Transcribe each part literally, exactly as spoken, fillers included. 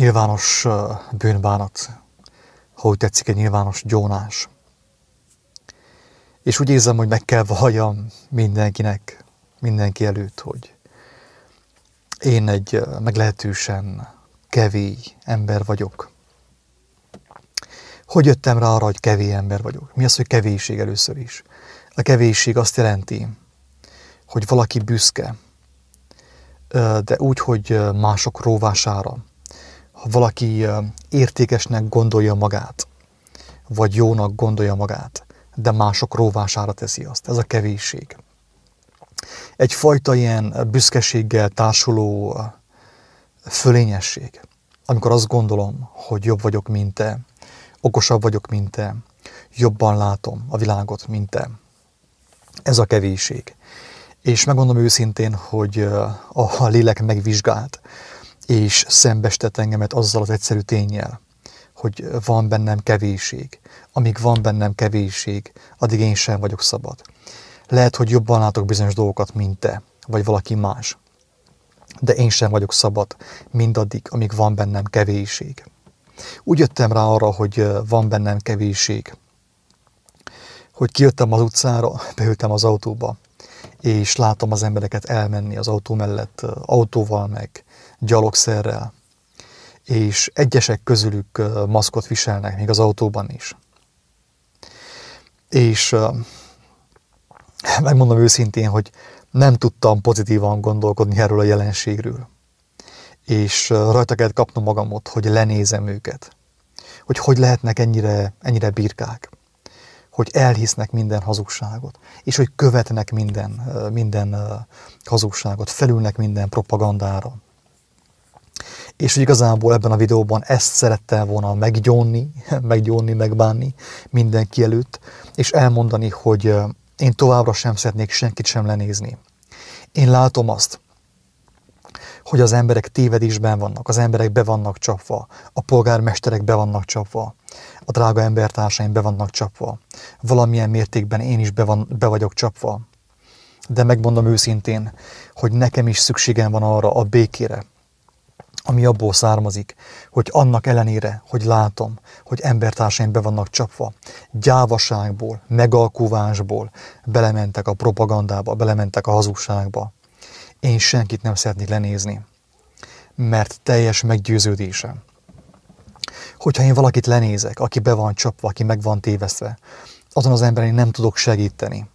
nyilvános bűnbánat, ha úgy tetszik, egy nyilvános gyónás. És úgy érzem, hogy meg kell valljam mindenkinek, mindenki előtt, hogy én egy meglehetősen kevés ember vagyok. Hogy jöttem rá arra, hogy kevés ember vagyok? Mi az, hogy kevésség először is? A kevésség azt jelenti, hogy valaki büszke, de úgy, hogy mások róvására. Ha valaki értékesnek gondolja magát, vagy jónak gondolja magát, de mások róvására teszi azt. Ez a kevésség. Egyfajta ilyen büszkeséggel társuló fölényesség. Amikor azt gondolom, hogy jobb vagyok, mint te, okosabb vagyok, mint te, jobban látom a világot, mint te. Ez a kevésség. És megmondom őszintén, hogy a lélek megvizsgált, és szembestet engemet azzal az egyszerű ténnyel, hogy van bennem kevésség. Amíg van bennem kevésség, addig én sem vagyok szabad. Lehet, hogy jobban látok bizonyos dolgokat, mint te, vagy valaki más. De én sem vagyok szabad mindaddig, amíg van bennem kevésség. Úgy jöttem rá arra, hogy van bennem kevésség, hogy kijöttem az utcára, beültem az autóba, és látom az embereket elmenni az autó mellett, autóval meg gyalogszerrel, és egyesek közülük maszkot viselnek, még az autóban is. És megmondom őszintén, hogy nem tudtam pozitívan gondolkodni erről a jelenségről. És rajta kellett kapnom magamot, hogy lenézem őket. Hogy hogy lehetnek ennyire, ennyire birkák. Hogy elhisznek minden hazugságot. És hogy követnek minden, minden hazugságot. Felülnek minden propagandára. És hogy igazából ebben a videóban ezt szerettem volna meggyónni, meggyónni, megbánni mindenki előtt. És elmondani, hogy én továbbra sem szeretnék senkit sem lenézni. Én látom azt, hogy az emberek tévedésben vannak, az emberek be vannak csapva, a polgármesterek be vannak csapva, a drága embertársaim be vannak csapva, valamilyen mértékben én is be, van, be vagyok csapva. De megmondom őszintén, hogy nekem is szükségem van arra a békére, ami abból származik, hogy annak ellenére, hogy látom, hogy embertársaim be vannak csapva, gyávaságból, megalkuvásból belementek a propagandába, belementek a hazugságba. Én senkit nem szeretnék lenézni, mert teljes meggyőződésem, hogyha én valakit lenézek, aki be van csapva, aki meg van tévesztve, azon az emberen nem tudok segíteni.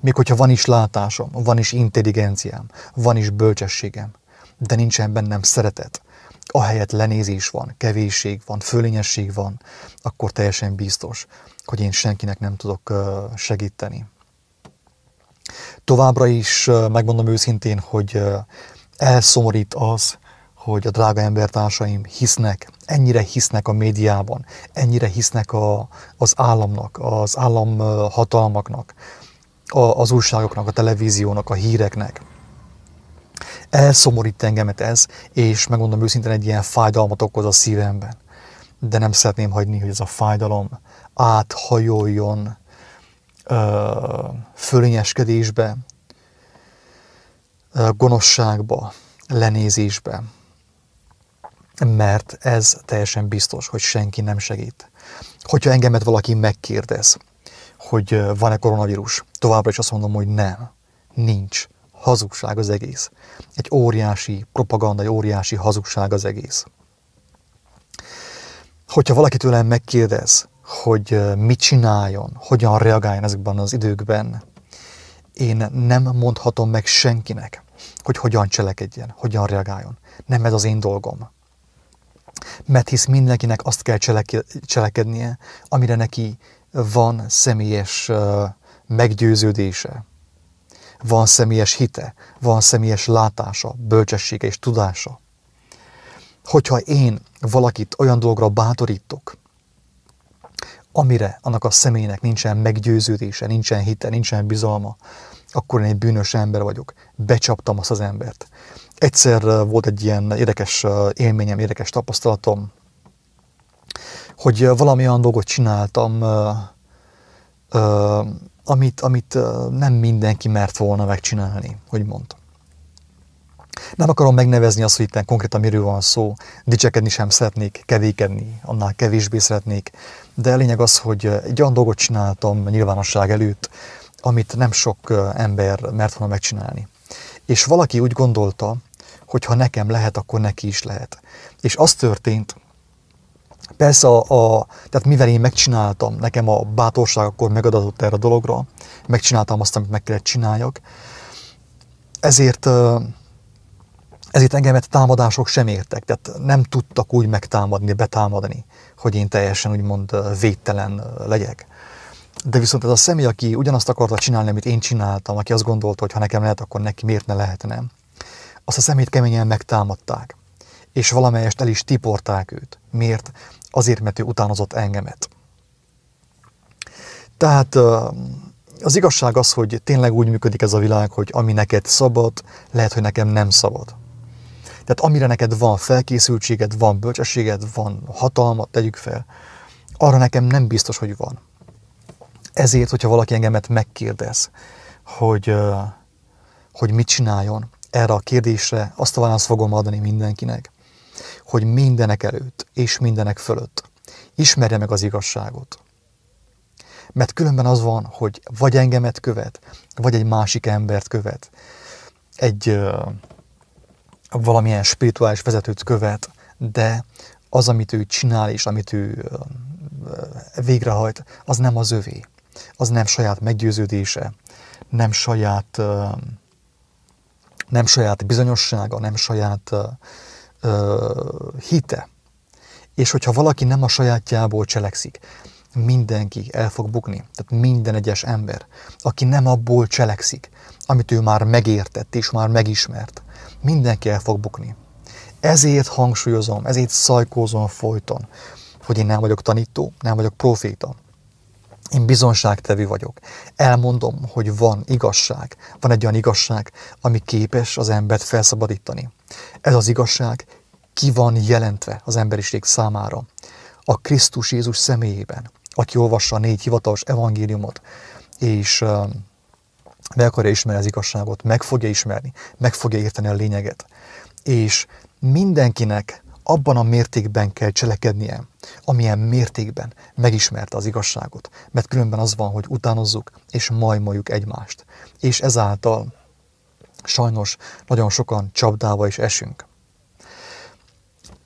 Még hogyha van is látásom, van is intelligenciám, van is bölcsességem, de nincsen bennem szeretet. Ahelyett lenézés van, kevésség van, fölényesség van, akkor teljesen biztos, hogy én senkinek nem tudok segíteni. Továbbra is megmondom őszintén, hogy elszomorít az, hogy a drága embertársaim hisznek, ennyire hisznek a médiában, ennyire hisznek a, az államnak, az államhatalmaknak, a, az újságoknak, a televíziónak, a híreknek. Elszomorít engemet ez, és megmondom őszintén, egy ilyen fájdalmat okoz a szívemben. De nem szeretném hagyni, hogy ez a fájdalom áthajoljon fölényeskedésbe, gonoszságba, lenézésbe. Mert ez teljesen biztos, hogy senki nem segít. Hogyha engemet valaki megkérdez, hogy van-e koronavírus, továbbra is azt mondom, hogy nem, nincs. Hazugság az egész. Egy óriási propaganda, egy óriási hazugság az egész. Hogyha valaki tőlem megkérdez, hogy mit csináljon, hogyan reagáljon ezekben az időkben, én nem mondhatom meg senkinek, hogy hogyan cselekedjen, hogyan reagáljon. Nem ez az én dolgom. Mert hisz mindenkinek azt kell cselekednie, amire neki van személyes meggyőződése, van személyes hite, van személyes látása, bölcsessége és tudása. Hogyha én valakit olyan dologra bátorítok, amire annak a személynek nincsen meggyőződése, nincsen hite, nincsen bizalma, akkor én egy bűnös ember vagyok. Becsaptam azt az embert. Egyszer volt egy ilyen érdekes élményem, érdekes tapasztalatom, hogy valami olyan dolgot csináltam, amit, amit nem mindenki mert volna megcsinálni, úgymond. Nem akarom megnevezni azt, hogy itt konkrétan miről van szó, dicsekedni sem szeretnék, kevékedni, annál kevésbé szeretnék, de a lényeg az, hogy egy olyan dolgot csináltam a nyilvánosság előtt, amit nem sok ember mert volna megcsinálni. És valaki úgy gondolta, hogy ha nekem lehet, akkor neki is lehet. És az történt, persze, a, a, tehát mivel én megcsináltam, nekem a bátorság akkor megadatott erre a dologra, megcsináltam azt, amit meg kellett csináljak, ezért... Ezért engemet támadások sem értek, tehát nem tudtak úgy megtámadni, betámadni, hogy én teljesen úgymond védtelen legyek. De viszont ez a személy, aki ugyanazt akarta csinálni, amit én csináltam, aki azt gondolta, hogy ha nekem lehet, akkor neki miért ne lehetne, azt a szemét keményen megtámadták, és valamelyest el is tiporták őt. Miért? Azért, mert ő utánozott engemet. Tehát... Az igazság az, hogy tényleg úgy működik ez a világ, hogy ami neked szabad, lehet, hogy nekem nem szabad. Tehát amire neked van felkészültséged, van bölcsességed, van hatalmat, tegyük fel, arra nekem nem biztos, hogy van. Ezért, hogyha valaki engemet megkérdez, hogy, hogy mit csináljon, erre a kérdésre azt a választ fogom adni mindenkinek, hogy mindenek előtt és mindenek fölött ismerje meg az igazságot. Mert különben az van, hogy vagy engemet követ, vagy egy másik embert követ, egy ö, valamilyen spirituális vezetőt követ, de az, amit ő csinál és amit ő ö, ö, végrehajt, az nem az övé. Az nem saját meggyőződése, nem saját, ö, nem saját bizonyossága, nem saját ö, ö, hite. És hogyha valaki nem a sajátjából cselekszik, mindenki el fog bukni, tehát minden egyes ember, aki nem abból cselekszik, amit ő már megértett és már megismert, mindenki el fog bukni. Ezért hangsúlyozom, ezért szajkózom folyton, hogy én nem vagyok tanító, nem vagyok proféta. Én bizonságtevő vagyok. Elmondom, hogy van igazság, van egy olyan igazság, ami képes az embert felszabadítani. Ez az igazság ki van jelentve az emberiség számára. A Krisztus Jézus személyében, aki olvassa a négy hivatalos evangéliumot, és uh, meg akarja ismerni az igazságot, meg fogja ismerni, meg fogja érteni a lényeget. És mindenkinek abban a mértékben kell cselekednie, amilyen mértékben megismerte az igazságot. Mert különben az van, hogy utánozzuk és majmoljuk egymást. És ezáltal sajnos nagyon sokan csapdába is esünk.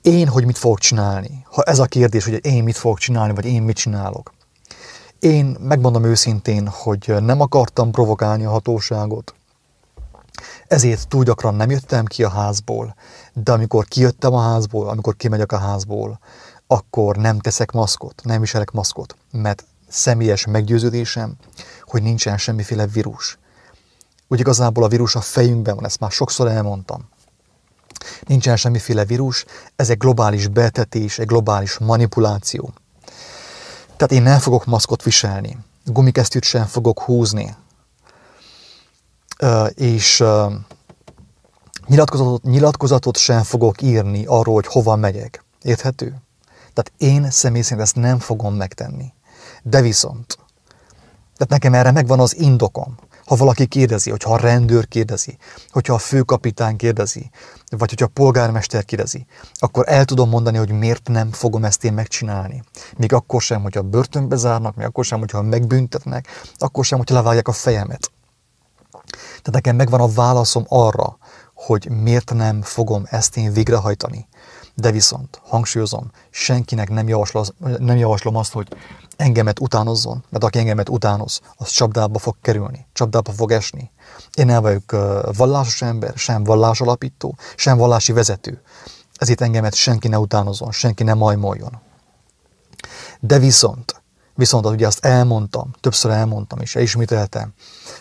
Én, hogy mit fogok csinálni? Ha ez a kérdés, hogy én mit fogok csinálni, vagy én mit csinálok. Én megmondom őszintén, hogy nem akartam provokálni a hatóságot, ezért túl gyakran nem jöttem ki a házból, de amikor kijöttem a házból, amikor kimegyek a házból, akkor nem teszek maszkot, nem viselek maszkot, mert személyes meggyőződésem, hogy nincsen semmiféle vírus. Úgy igazából a vírus a fejünkben van, ezt már sokszor elmondtam. Nincsen semmiféle vírus, ez egy globális betetés, egy globális manipuláció. Tehát én nem fogok maszkot viselni, gumikesztyűt sem fogok húzni, és nyilatkozatot, nyilatkozatot sem fogok írni arról, hogy hova megyek. Érthető? Tehát én személy szerint ezt nem fogom megtenni. De viszont, tehát nekem erre megvan az indokom. Ha valaki kérdezi, hogyha a rendőr kérdezi, hogyha a főkapitán kérdezi, vagy hogyha a polgármester kérdezi, akkor el tudom mondani, hogy miért nem fogom ezt én megcsinálni. Még akkor sem, hogyha börtönbe zárnak, még akkor sem, hogyha megbüntetnek, akkor sem, hogyha levágják a fejemet. Tehát nekem megvan a válaszom arra, hogy miért nem fogom ezt én végrehajtani. De viszont, hangsúlyozom, senkinek nem javaslom, nem javaslom azt, hogy engemet utánozzon, mert aki engemet utánoz, az csapdába fog kerülni, csapdába fog esni. Én nem vagyok vallásos ember, sem vallásalapító, sem vallási vezető. Ezért engemet senki ne utánozzon, senki ne majmoljon. De viszont, viszont ugye azt elmondtam, többször elmondtam és elismételtem,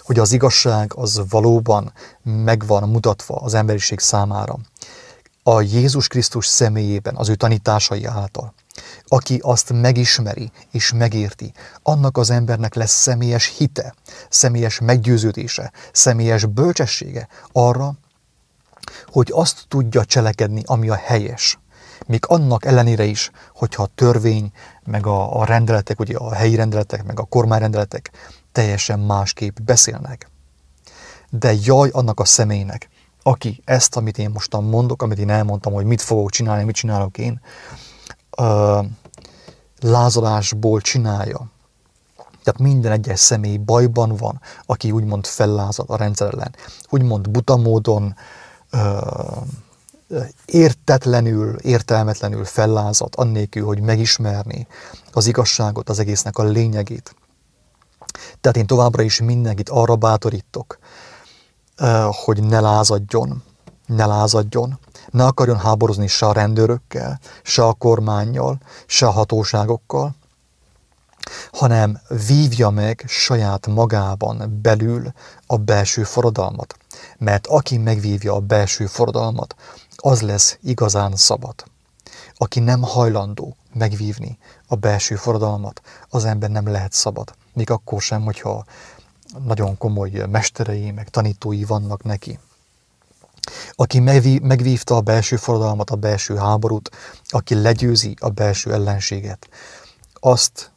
hogy az igazság az valóban megvan mutatva az emberiség számára. A Jézus Krisztus személyében, az ő tanításai által. Aki azt megismeri és megérti, annak az embernek lesz személyes hite, személyes meggyőződése, személyes bölcsessége arra, hogy azt tudja cselekedni, ami a helyes. Még annak ellenére is, hogyha a törvény, meg a, a rendeletek, ugye a helyi rendeletek, meg a kormányrendeletek teljesen másképp beszélnek. De jaj annak a személynek, aki ezt, amit én mostan mondok, amit én elmondtam, hogy mit fogok csinálni, mit csinálok én, uh, lázadásból csinálja. Tehát minden egyes személy bajban van, aki úgymond fellázad a rendszer ellen. Úgymond buta módon, uh, értetlenül, értelmetlenül fellázad, annélkül, hogy megismerni az igazságot, az egésznek a lényegét. Tehát én továbbra is mindenkit arra bátorítok, hogy ne lázadjon, ne lázadjon, ne akarjon háborúzni se a rendőrökkel, se a kormánnyal, se a hatóságokkal, hanem vívja meg saját magában belül a belső forradalmat. Mert aki megvívja a belső forradalmat, az lesz igazán szabad. Aki nem hajlandó megvívni a belső forradalmat, az ember nem lehet szabad. Még akkor sem, hogyha nagyon komoly mesterei, meg tanítói vannak neki. Aki megvívta a belső forradalmat, a belső háborút, aki legyőzi a belső ellenséget, azt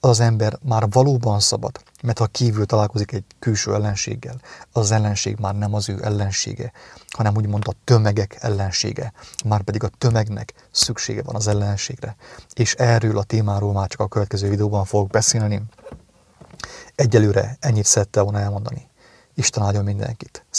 az ember már valóban szabad, mert ha kívül találkozik egy külső ellenséggel, az ellenség már nem az ő ellensége, hanem úgymond a tömegek ellensége. Márpedig a tömegnek szüksége van az ellenségre. És erről a témáról már csak a következő videóban fogok beszélni. Egyelőre ennyit szerettem volna elmondani. Isten áldjon mindenkit. Szia!